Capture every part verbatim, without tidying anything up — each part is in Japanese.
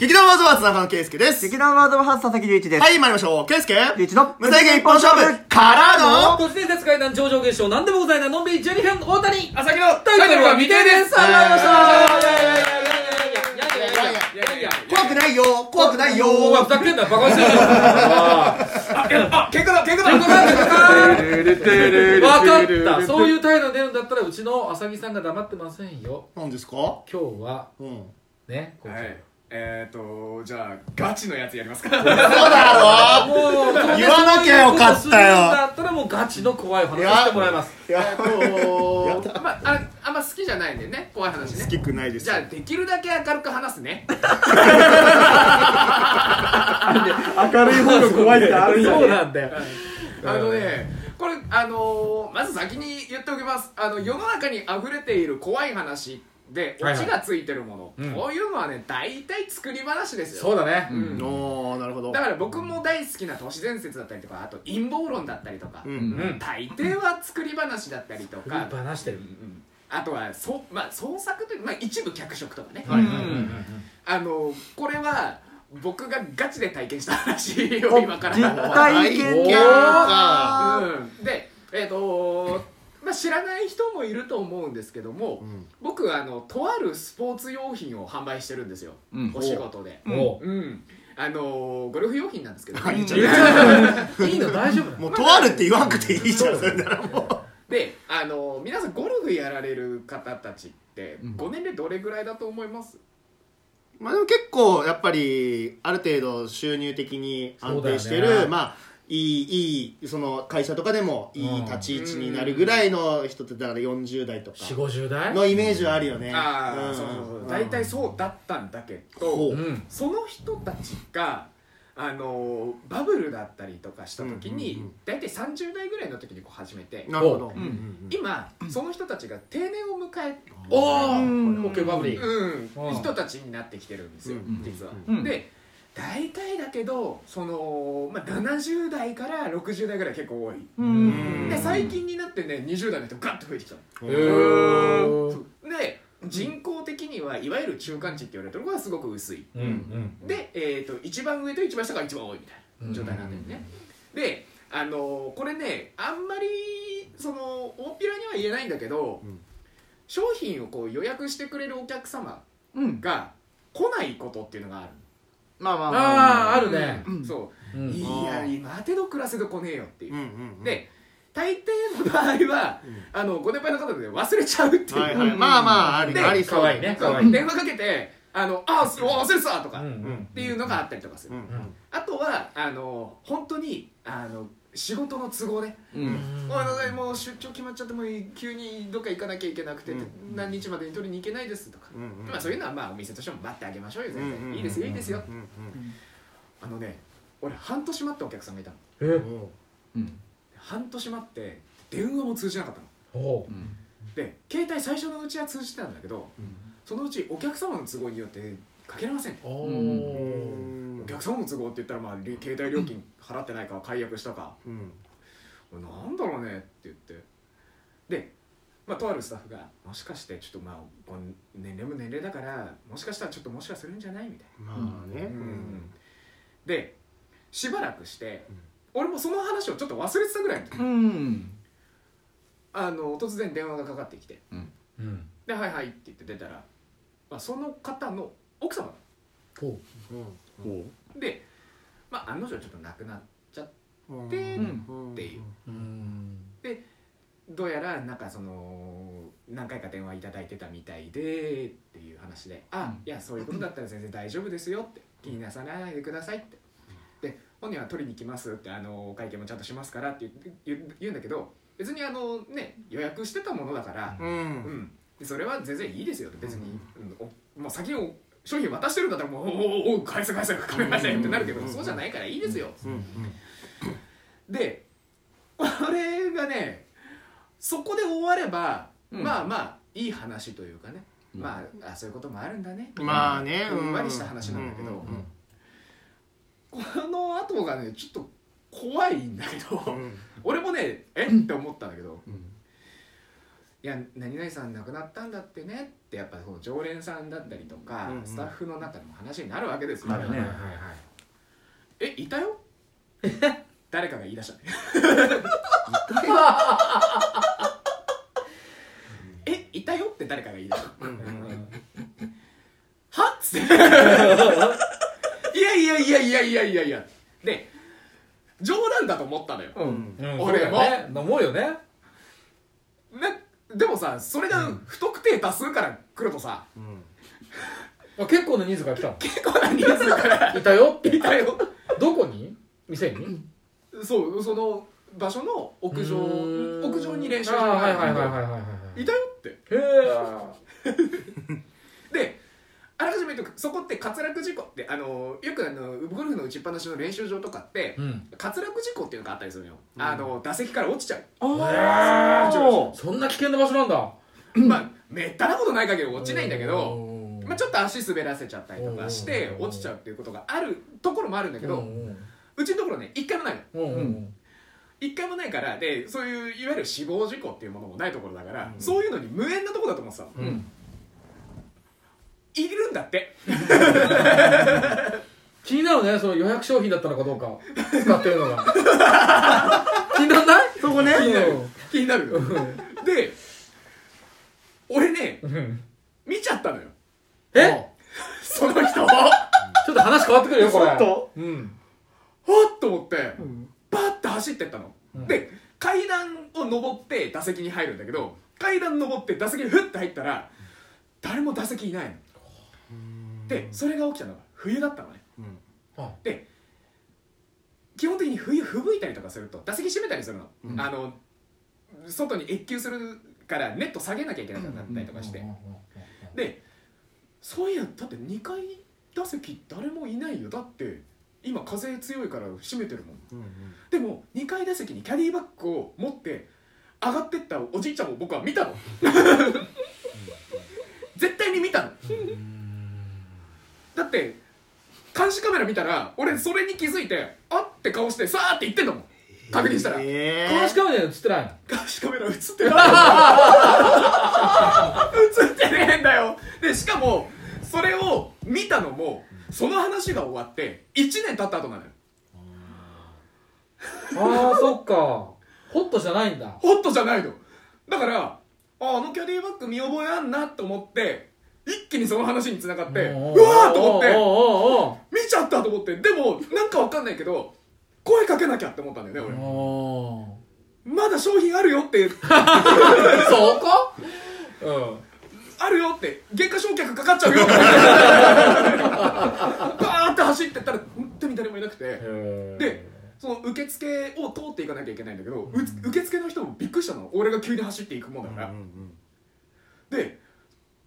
劇団ワードバーツ中野圭介です。劇団ワードバーツ佐々木隆一です。はい、参りましょう。圭介隆一の無制限一本勝負からの都市伝説怪談上場現象何でもございないのんびりじゅうにふん大谷朝日のタイトルは未定です。参りましょう。怖くないよ怖くないよ。お前ふざけんなバカにしてる。あ、結果だ結果だ結果だ結果だ。分かった。そういう態度出るんだったらうちの朝日さんが黙ってませんよ。何ですか？今日はね。はい。えーと、じゃあガチのやつやりますか。そうだろう言わなきゃよかったよ。だったらもうガチの怖い話してもらいます。いや、もうまあ、あ、あんま好きじゃないんだよね、怖い話ね。好きくないです。じゃあできるだけ明るく話すね。明るい方が怖いってあるよね。そうなんだよ。あのね、これあのー、まず先に言っておきます。あの世の中に溢れている怖い話。で、オチがついてるもの、はいはい、こういうのはね、大体作り話ですよ。そうだね、うん、おー、なるほど。だから僕も大好きな都市伝説だったりとか、あと陰謀論だったりとか、うんうん、大抵は作り話だったりとか、作り話してる、うんうん、あとは、そまあ、創作という、まあ、一部脚色とかね、あの、これは僕がガチで体験した話を今から実体験か、うん、で、えーとーまあ、知らない人もいると思うんですけども、うん、僕あのとあるスポーツ用品を販売してるんですよ、うん、お仕事で、うんうん、あのー、ゴルフ用品なんですけど、ね、いいの大丈夫もう、まあ、とあるって言わなくていいじゃん、うん、それならもうで、あのー、皆さんゴルフやられる方たちってごねんでどれぐらいだと思います？うん、まあでも結構やっぱりある程度収入的に安定してる、まあいい、いい、その会社とかでもいい立ち位置になるぐらいの人ってだからよんじゅうだいとか よんじゅう、ごじゅうだいのイメージはあるよね。大体そうだったんだけど、うん、その人たちがあのバブルだったりとかした時に、うんうんうん、大体さんじゅうだいぐらいの時にこう始めて、なるほど、うんうんうん、今その人たちが定年を迎えおー、OKバブリー人たちになってきてるんですよ、うん、実は、うん、で大体だけどその、まあ、ななじゅうだいからろくじゅうだいぐらい結構多い。うんで最近になってねにじゅうだいの人がガッと増えてきた。へえ。で人口的にはいわゆる中間値って言われてるのがすごく薄い、うんうん、で、えー、と一番上と一番下が一番多いみたいな状態なんだよね。で、あのー、これねあんまりその大っぴらには言えないんだけど、うん、商品をこう予約してくれるお客様が来ないことっていうのがある。まあまあまあ、まあ、あ, あるね、うん、そう、うん、いや今てど暮らせど来ねえよっていう、うんうんうん、で大抵の場合は、うん、あのご年配の方で忘れちゃうっていう、はいはい、まあまあありあり可愛いね可愛い電話かけてあのあ忘れたとか、うんうん、っていうのがあったりとかする、うんうん、あとはあの本当にあの仕事の都合で、ねうん、もう出張決まっちゃっても急にどっか行かなきゃいけなくて、うん、何日までに取りに行けないですとか、うんまあ、そういうのはまあお店としても待ってあげましょうよ全然、うん、いいですよいいですよ、うんうん、あのね俺半年待ったお客さんがいたの、えーうん、半年待って電話も通じなかったの、おう、うん、で携帯最初のうちは通じてたんだけど、うん、そのうちお客様の都合によってかけられません、うんお客様の都合って言ったら、まあ、携帯料金払ってないか解約したか、うん、なんだろうねって言ってで、まあ、とあるスタッフがもしかしてちょっとまあ年齢も年齢だからもしかしたらちょっともしかするんじゃないみたいなまあね、うんうん、でしばらくして、うん、俺もその話をちょっと忘れてたぐらいの時、うん、あの突然電話がかかってきて、うんうん、ではいはいって言って出たら、まあ、その方の奥様ほう、うんうん、で、まあ、案の定ちょっと亡くなっちゃってっていう、うん、で、どうやらなんかその何回か電話いただいてたみたいでっていう話で「あ、うん、いやそういうことだったら全然大丈夫ですよ」って「気になさらないでください」って「で本人は取りに来ます」って「あのお会計もちゃんとしますから」って言う、言うんだけど別にあの、ね、予約してたものだから、うんうん、でそれは全然いいですよって別に、うんうん、もう先を商品渡してるんだったらもうおお返せ返せ返せ返せってなるけどそうじゃないからいいですよ、うんうんうん、でこれがねそこで終われば、うん、まあまあいい話というかね、うん、まあ、あそういうこともあるんだねまあねうんわりした話なんだけど、うんうんうん、この後がねちょっと怖いんだけど、うん、俺もねえって思ったんだけど、うん、いや何々さん亡くなったんだってねってやっぱその常連さんだったりとか、うん、スタッフの中でも話になるわけですからね、はいはいはい、え、いたよ誰かが言い出したねいたよえ、いたよって誰かが言い出した、うんうん、はっつっていやいやいやいやいやいやいやで冗談だと思ったのよ、うんうん、俺も、ね、思うよねな。でもさ、それが不特定多数から来るとさ、うん、あ結構な人数から来たの。結構な人数からいたよっていたよどこに店にそう、その場所の屋上屋上に練習場があるのでいたよってへーで、あらかじめ言うとそこって滑落事故ってあのよくあのゴルフの打ちっぱなしの練習場とかって、うん、滑落事故っていうのがあったりするのよ、うん、あの打席から落ちちゃうああそんな危険な場所なんだまあめったなことない限り落ちないんだけど、まあ、ちょっと足滑らせちゃったりとかして落ちちゃうっていうことがあるところもあるんだけどうちのところね一回もないの、うん、一回もないからでそういういわゆる死亡事故っていうものもないところだから、うん、そういうのに無縁なところだと思ってた、うんいるんだって気になるね、その予約商品だったのかどうか使ってるのが気にならないそこね気になる、うん、で、俺ね、うん、見ちゃったのよえその人ちょっと話変わってくるよ、これと、うん、はっと思って、うん、バーッと走ってったの、うん、で、階段を登って打席に入るんだけど階段登って打席にフッて入ったら誰も打席いないので、それが起きたのが冬だったのね、うん、あで、基本的に冬吹雪いたりとかすると打席閉めたりするの、うん、あの外に越球するからネット下げなきゃいけなくなったりとかしてで、そういうのだってにかい打席誰もいないよだって今風強いから閉めてるもん、うんうん、でもにかい打席にキャディバッグを持って上がってったおじいちゃんを僕は見たの絶対に見たのだって監視カメラ見たら俺それに気づいてあって顔してさーって言ってんだもん確認したら、えー、監視カメラ映ってないの監視カメラ映ってない映ってねえんだよでしかもそれを見たのもその話が終わっていちねん経った後なのよあーそっかホットじゃないんだホットじゃないのだからあ, あのキャディバッグ見覚えあんなと思って一気にその話に繋がってうわーと思って見ちゃったと思ってでもなんかわかんないけど声かけなきゃって思ったんだよね俺まだ商品あるよってそこ、うん、あるよって原価償却かかっちゃうよバーって走ってったら本当に誰もいなくてでその受付を通っていかなきゃいけないんだけど、うん、受付の人もびっくりしたの俺が急に走っていくもんだから、うんうんうん、で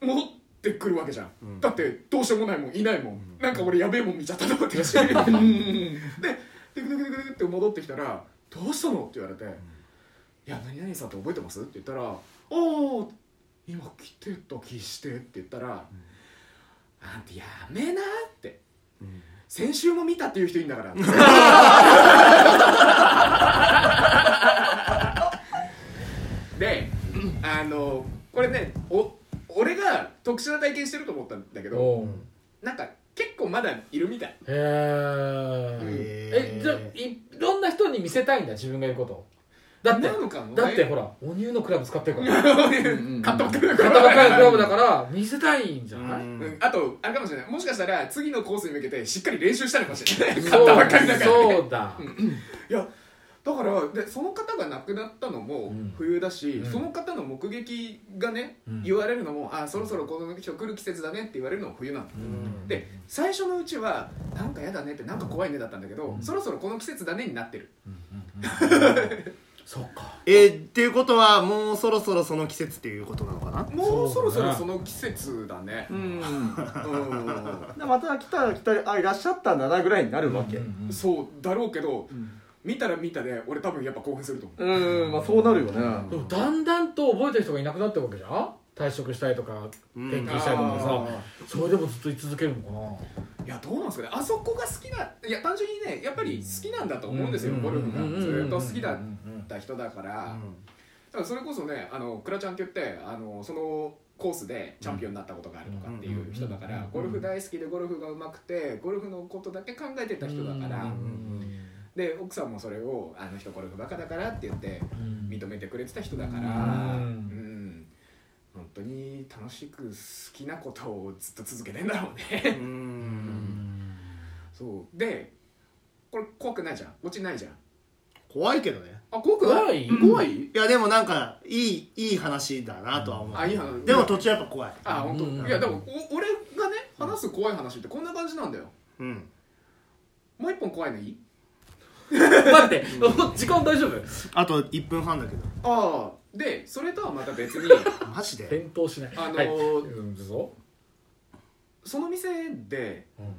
戻ってくるわけじゃん、うん、だってどうしようもないもんいないもん、うん、なんか俺やべえもん見ちゃったと思ってるしでテクテクテクって戻ってきたらどうしたのって言われて、うん、いや何々さんって覚えてますって言ったらおー今来てた気してって言ったら、うん、あんたやめなって、うん先週も見たっていう人いるんだからで、あのこれねお俺が特殊な体験してると思ったんだけどなんか結構まだいるみたいへー、うん、えじゃいろんな人に見せたいんだ自分がいることだって、なのかもね、だってほらお乳のクラブ使ってるから買ったばっかりのクラブだから見せたいんじゃない、うん、あとあれかもしれないもしかしたら次のコースに向けてしっかり練習したのかもしれない買ったばっかりだから、ね、そうだいやだからでその方が亡くなったのも冬だし、うん、その方の目撃がね、うん、言われるのもあそろそろこの人来る季節だねって言われるのも冬なんだ、うん、で最初のうちはなんかやだねってなんか怖いねだったんだけど、うん、そろそろこの季節だねになってる、うんうんうんそうかえー、っていうことはもうそろそろその季節っていうことなのかなもうそろそろその季節だねうん、うん、でまた来たら来たらあいらっしゃったんだなぐらいになるわけ、うんうんうん、そうだろうけど、うん、見たら見たで俺多分やっぱ興奮すると思ううん、まあ、そうなるよね、うん、でもだんだんと覚えてる人がいなくなってるわけじゃん退職したりとか転勤したりとかさ、うん、それでもずっと居続けるのかないやどうなんですかねあそこが好きないや単純にねやっぱり好きなんだと思うんですよゴルフがずっと好きだった人だから、うん、だからそれこそね、あのクラチャンって言ってあのそのコースでチャンピオンになったことがあるとかっていう人だから、ゴルフ大好きでゴルフが上手くてゴルフのことだけ考えてた人だから、で奥さんもそれをあの人ゴルフバカだからって言って認めてくれてた人だから、うん、本当に楽しく好きなことをずっと続けてんだろうね。うんそうでこれ怖くないじゃん、落ちないじゃん。怖いけどね。あ、怖くない？怖い？いやでもなんかいい、いい話だなとは思う。あ、いい話。でも途中やっぱ怖い。あ、本当。うん、いやでもお俺がね話す怖い話ってこんな感じなんだよ。うん。もう一本怖いのいい？待って、時間大丈夫？あといっぷんはんだけど。ああ、でそれとはまた別に。マジで？転倒しない。あのーはいうん、その店で、うん、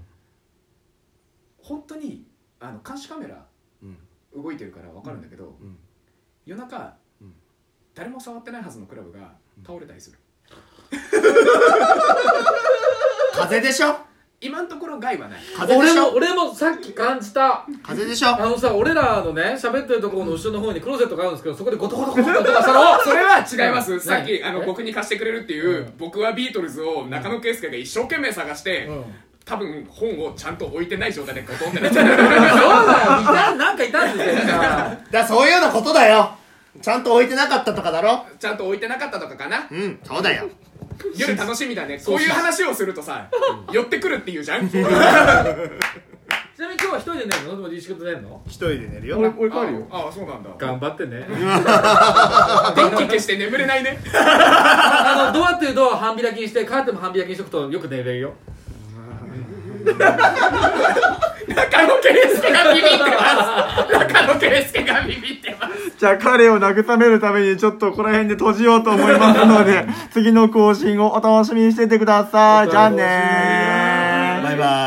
本当にあの監視カメラ。うん動いてるから分かるんだけど、うん、夜中、うん、誰も触ってないはずのクラブが倒れたりする、うん、風でしょ。今のところ害はない。風でしょ。俺も、俺もさっき感じた。風でしょ。あのさ、俺らのね喋ってるところの後ろの方にクローゼットがあるんですけど、そこでゴトゴトゴトとかしたの。それは違います。さっきあの僕に貸してくれるっていう、僕はビートルズを中野圭介が一生懸命探して、うん多分本をちゃんと置いてない状態でゴトンってなっちゃう。そうだよ。なんかいたんですよ。だそういうようなことだよ。ちゃんと置いてなかったとかだろ。ちゃんと置いてなかったとかかな。うん、そうだよ。夜楽しみだね。こういう話をするとさ、寄ってくるっていうじゃん。ちなみに今日は一人で寝るの？でもリーシ君と寝るの？一人で寝るよ。俺、俺帰るよ。ああ、そうなんだ。頑張ってね。電気消して眠れないね。あのドアというドアを半開きにして、カーテンも半開きにしとくとよく寝れるよ。中野圭介がビビってます。中野圭介がビビってます。じゃあ彼を慰めるためにちょっとこの辺で閉じようと思いますので、次の更新をお楽しみにしててください。じゃあねー。バイバイ。